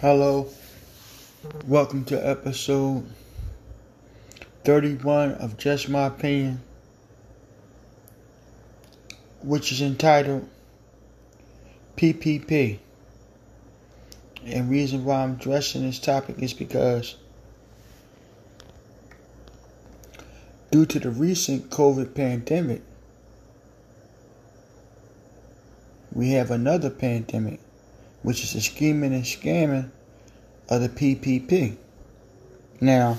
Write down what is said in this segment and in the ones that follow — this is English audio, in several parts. Hello, welcome to episode 31 of Just My Opinion, which is entitled PPP. And the reason why I'm addressing this topic is because due to the recent COVID pandemic, we have another pandemic, which is the scheming and scamming of the PPP. Now,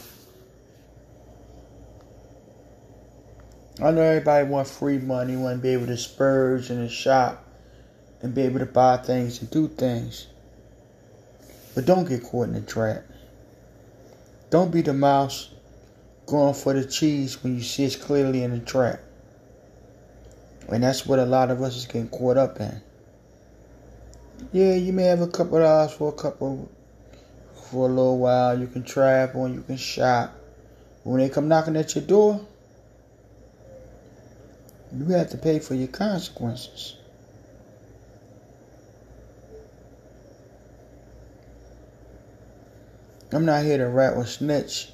I know everybody wants free money, want to be able to splurge and to shop and be able to buy things and do things. But don't get caught in the trap. Don't be the mouse going for the cheese when you see it's clearly in the trap. And that's what a lot of us is getting caught up in. Yeah, you may have a couple of dollars for a little while. You can travel and you can shop. But when they come knocking at your door, you have to pay for your consequences. I'm not here to rat or snitch,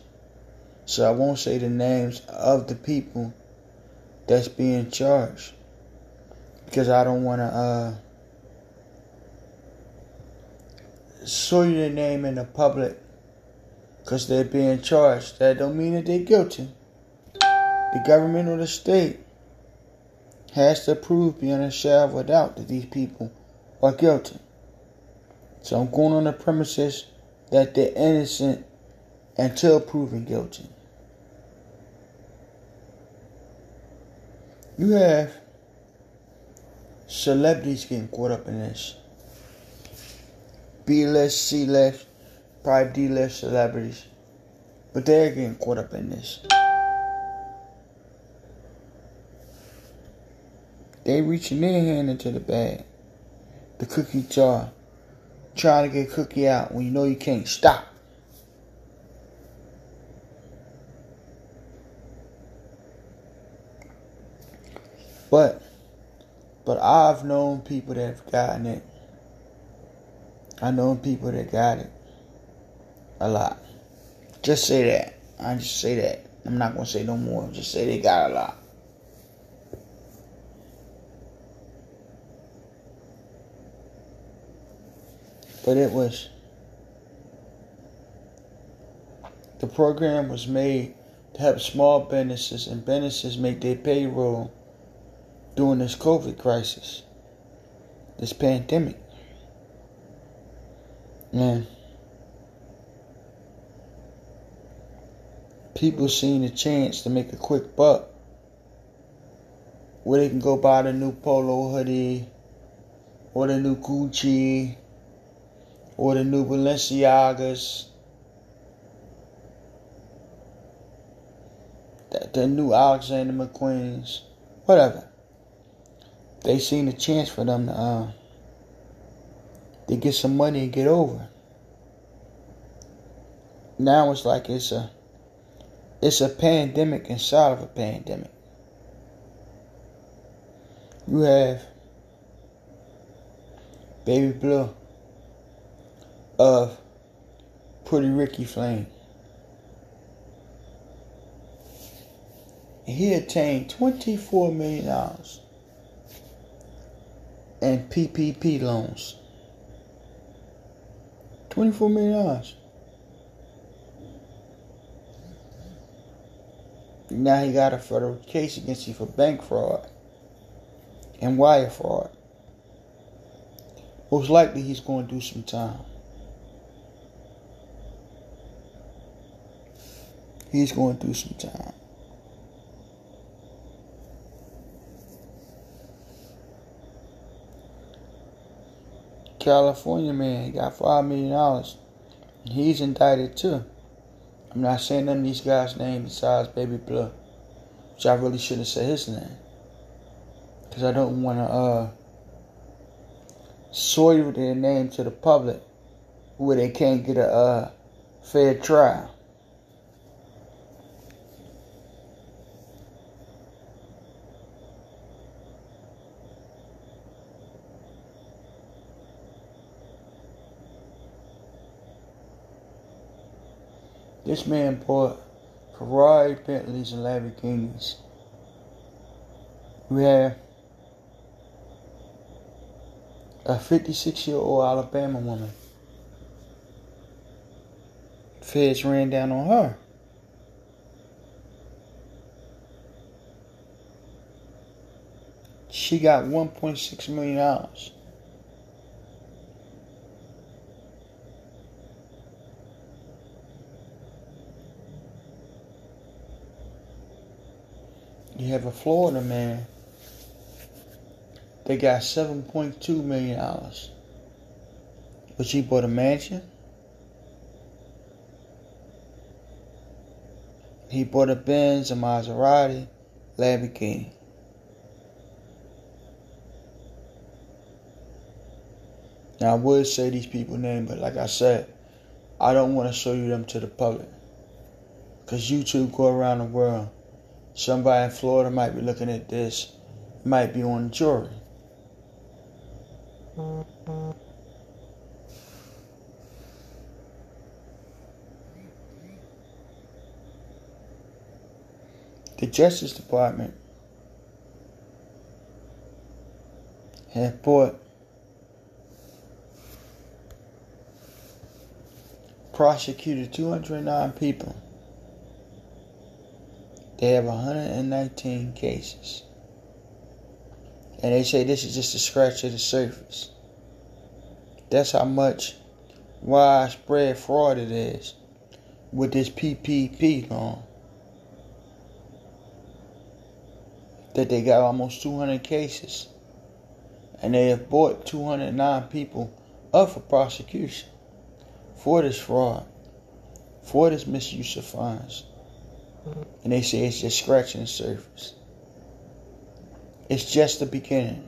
so I won't say the names of the people that's being charged, because I don't want to soil their name in the public, because they're being charged. That don't mean that they're guilty. The government or the state has to prove beyond a shadow of a doubt that these people are guilty. So I'm going on the premises that they're innocent until proven guilty. You have celebrities getting caught up in this. B-list, C-list, probably D-list celebrities. But they're getting caught up in this. They reaching their hand into the bag, the cookie jar, trying to get cookie out when you know you can't stop. But I've known people that have gotten it. I know people that got it a lot. Just say that. I just say that. I'm not going to say no more. Just say they got a lot. But it was, the program was made to help small businesses and businesses make their payroll during this COVID crisis, this pandemic. Man, people seen a chance to make a quick buck where they can go buy the new polo hoodie or the new Gucci or the new Balenciagas, the new Alexander McQueens, whatever. They seen a chance for them to get some money and get over. Now it's like it's a pandemic inside of a pandemic. You have Baby Blue of Pretty Ricky fame. He attained $24 million in PPP loans. $24 million. Now he got a federal case against you for bank fraud and wire fraud. Most likely he's going to do some time. He's going to do some time. California man got $5 million. He's indicted too. I'm not saying none of these guys' names besides Baby Blue, which I really shouldn't say his name, because I don't want to soil their name to the public where they can't get a fair trial. This man bought Ferrari, Bentleys, and Lamborghinis. We have a 56-year-old Alabama woman. Feds ran down on her. She got $1.6 million. You have a Florida man. They got $7.2 million. But she bought a mansion. He bought a Benz, a Maserati, Lamborghini. Now, I would say these people's names, but like I said, I don't want to show you them to the public. Because YouTube go around the world. Somebody in Florida might be looking at this, might be on the jury. The Justice Department had bought prosecuted 209 people. They have 119 cases. And they say this is just a scratch of the surface. That's how much widespread fraud it is with this PPP loan. That they got almost 200 cases. And they have brought 209 people up for prosecution for this fraud, for this misuse of funds. And they say it's just scratching the surface. It's just the beginning.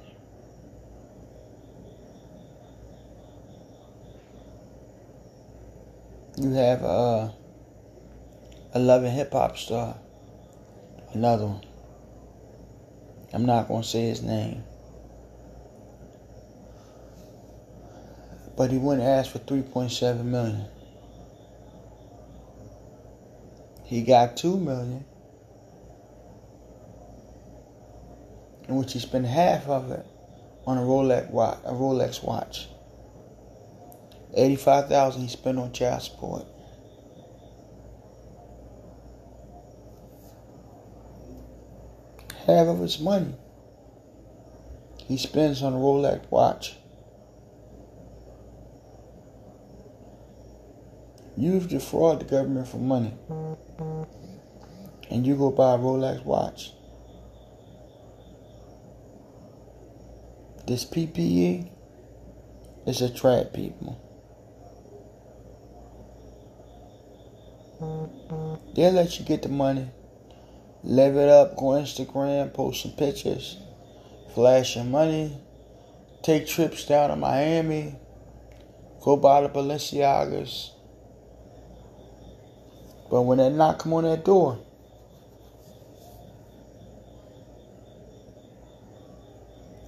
You have a Love and Hip Hop star. Another one. I'm not going to say his name. But he wouldn't ask for $3.7 million. He got $2 million. In which he spent half of it on a Rolex watch. $85,000 he spent on child support. Half of his money he spends on a Rolex watch. You defraud the government for money. And you go buy a Rolex watch. This PPE is a trap, people. They'll let you get the money, live it up, go Instagram, post some pictures, flash your money, take trips down to Miami, go buy the Balenciagas. But when that knock come on that door,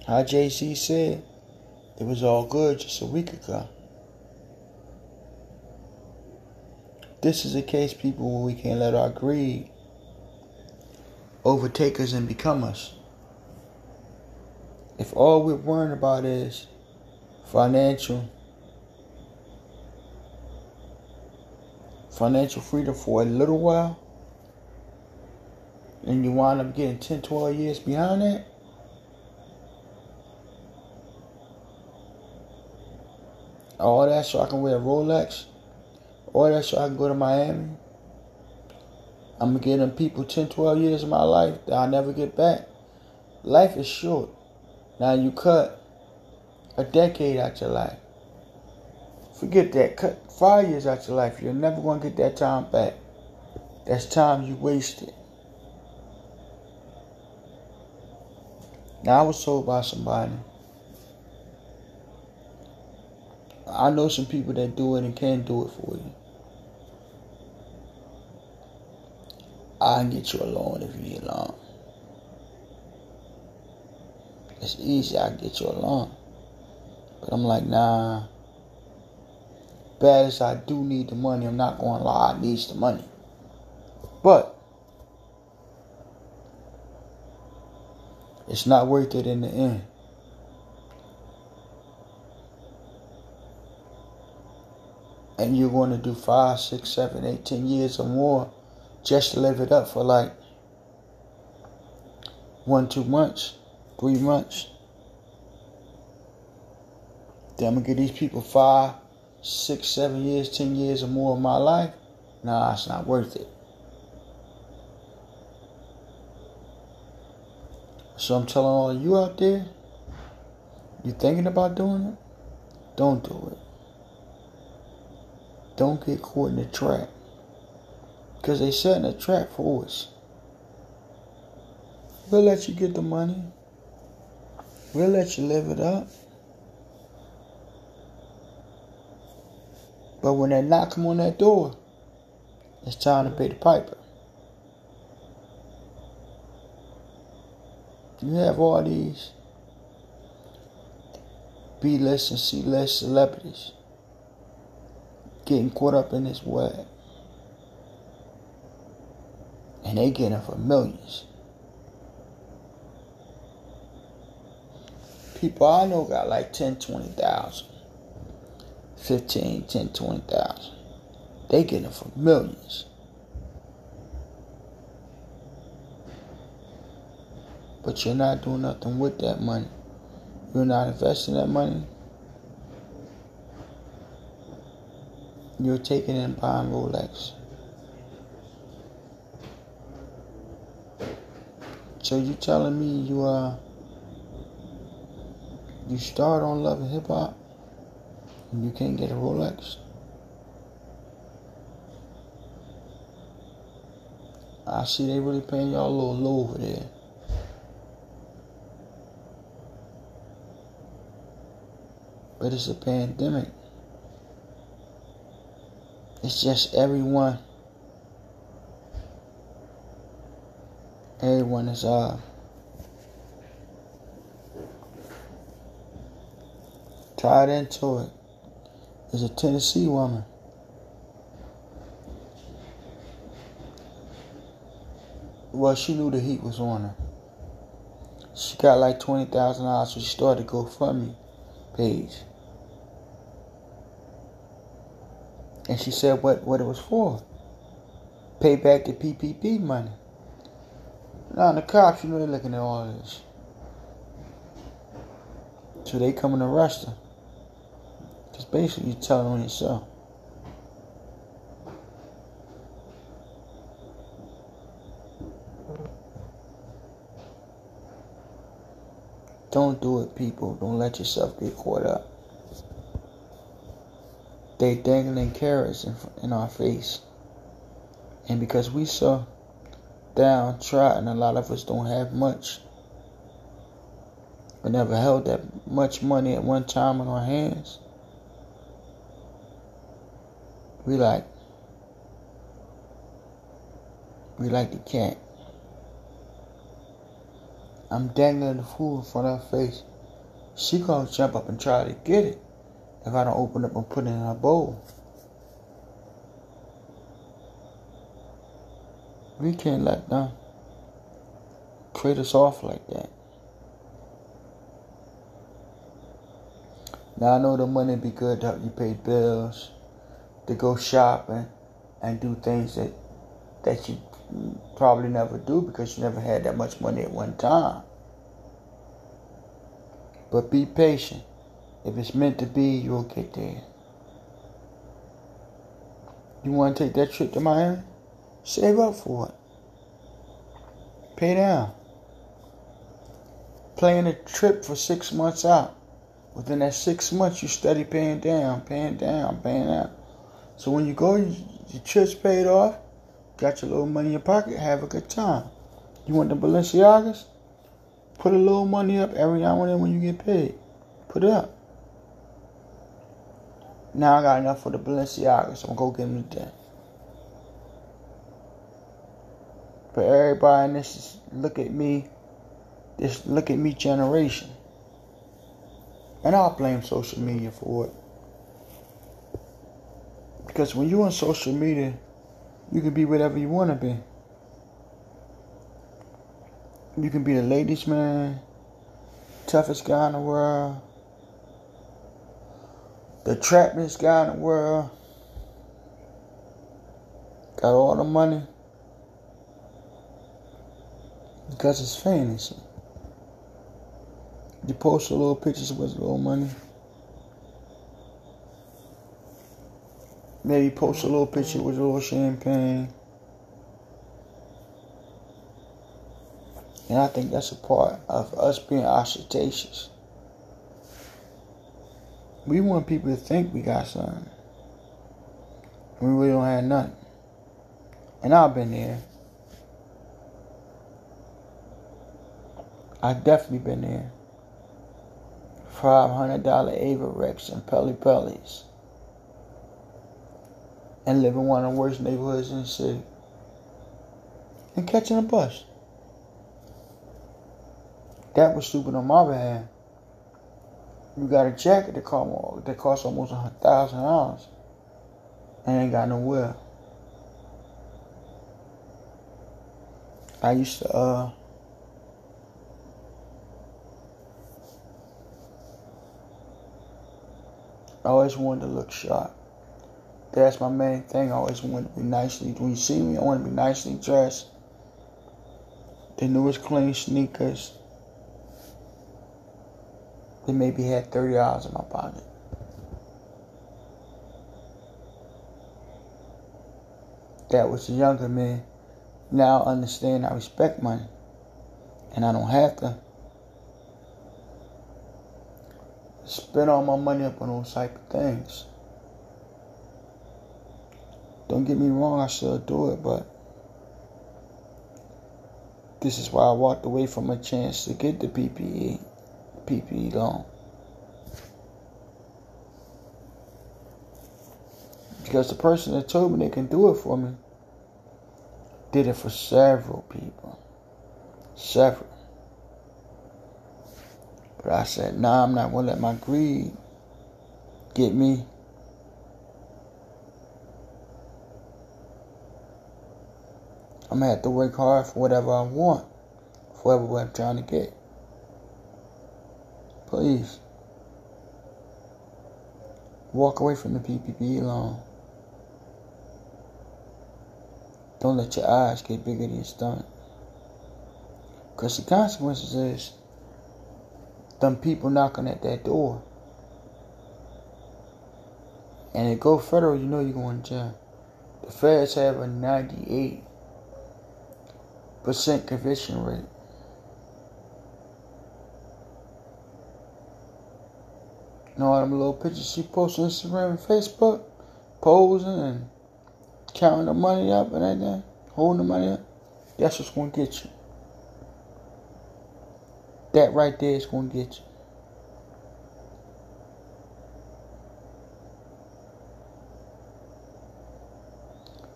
how JC said, it was all good just a week ago. This is a case, people, where we can't let our greed overtake us and become us. If all we're worrying about is financial freedom for a little while, and you wind up getting 10, 12 years behind that, all that so I can wear a Rolex, all that so I can go to Miami. I'm going to give them people 10, 12 years of my life that I'll never get back. Life is short. Now you cut a decade out your life. Forget that. Cut 5 years out your life. You're never going to get that time back. That's time you wasted. Now I was told by somebody, I know some people that do it and can do it for you. I can get you a loan if you need a loan. It's easy, I can get you a loan. But I'm like, nah. bad as I do need the money, I'm not going to lie, I need the money. But it's not worth it in the end. And you're going to do 5, 6, 7, 8, 10 years or more just to live it up for like 1, 2 months, 3 months. Then I'm going to give these people 5, 6, 7 years, 10 years or more of my life. Nah, it's not worth it. So I'm telling all of you out there, you thinking about doing it? Don't do it. Don't get caught in the trap, because they setting a trap for us. We'll let you get the money. We'll let you live it up. But when that knock come on that door, it's time to pay the piper. You have all these B-list and C-list celebrities getting caught up in this web, and they getting it for millions. People I know got like 10, 20,000, 15, 10, 20,000. They getting it for millions. But you're not doing nothing with that money. You're not investing that money. You're taking and buying Rolex. So you telling me you start on Love and Hip Hop and you can't get a Rolex? I see they really paying y'all a little low over there. But it's a pandemic. It's just everyone is tied into it. There's a Tennessee woman. Well, she knew the heat was on her. She got like $20,000, so she started to GoFundMe page. And she said what it was for. Pay back the PPP money. Now the cops, you know, they're looking at all this. So they coming to arrest her. Because basically you're telling on yourself. Don't do it, people. Don't let yourself get caught up. They dangling carrots in our face. And because we so downtrodden, a lot of us don't have much. We never held that much money at one time in our hands. We like the cat. I'm dangling the food in front of her face. She gonna jump up and try to get it if I don't open up and put it in a bowl. We can't let them trade us off like that. Now I know the money be good to help you pay bills, to go shopping and do things that you probably never do because you never had that much money at one time. But be patient. If it's meant to be, you'll get there. You want to take that trip to Miami? Save up for it. Pay down. Plan a trip for 6 months out. Within that 6 months, you study paying down, paying down, paying down. So when you go, your trip's paid off. Got your little money in your pocket. Have a good time. You want the Balenciagas? Put a little money up every now and then when you get paid. Put it up. Now I got enough for the Balenciagas, so I'm going to go get them today. But everybody in this look at me generation. And I'll blame social media for it. Because when you're on social media, you can be whatever you want to be. You can be the ladies' man, toughest guy in the world, the trappiest guy in the world, got all the money, because it's fantasy. You post a little pictures with a little money. Maybe post a little picture with a little champagne. And I think that's a part of us being ostentatious. We want people to think we got something. We really don't have nothing. And I've been there. I've definitely been there. $500 Ava Rex and Pelly Pellys. And live in one of the worst neighborhoods in the city. And catching a bus. That was stupid on my behalf. You got a jacket that costs almost $1,000 and ain't got no wear. I used to I always wanted to look sharp. That's my main thing. I always wanted to be nicely. When you see me, I want to be nicely dressed. The newest clean sneakers. They maybe had $30 in my pocket. That was the younger man. Now I understand I respect money. And I don't have to spend all my money up on those type of things. Don't get me wrong, I still do it, but this is why I walked away from a chance to get the PPE loan. Because the person that told me they can do it for me did it for several people. Several. But I said, nah, I'm not going to let my greed get me. I'm going to have to work hard for whatever I want. For what I'm trying to get. Please. Walk away from the PPP loan. Don't let your eyes get bigger than your stomach. Because the consequences is them people knocking at that door. And it go federal, you know you're going to jail. The feds have a 98% conviction rate. You know all them little pictures she posts on Instagram and Facebook, posing and counting the money up and everything, holding the money up. That's what's going to get you. That right there is going to get you.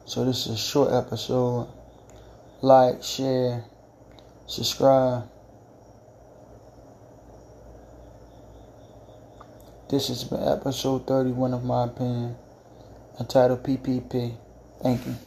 So this is a short episode. Like, share, subscribe. This has been episode 31 of my opinion, entitled PPP. Thank you.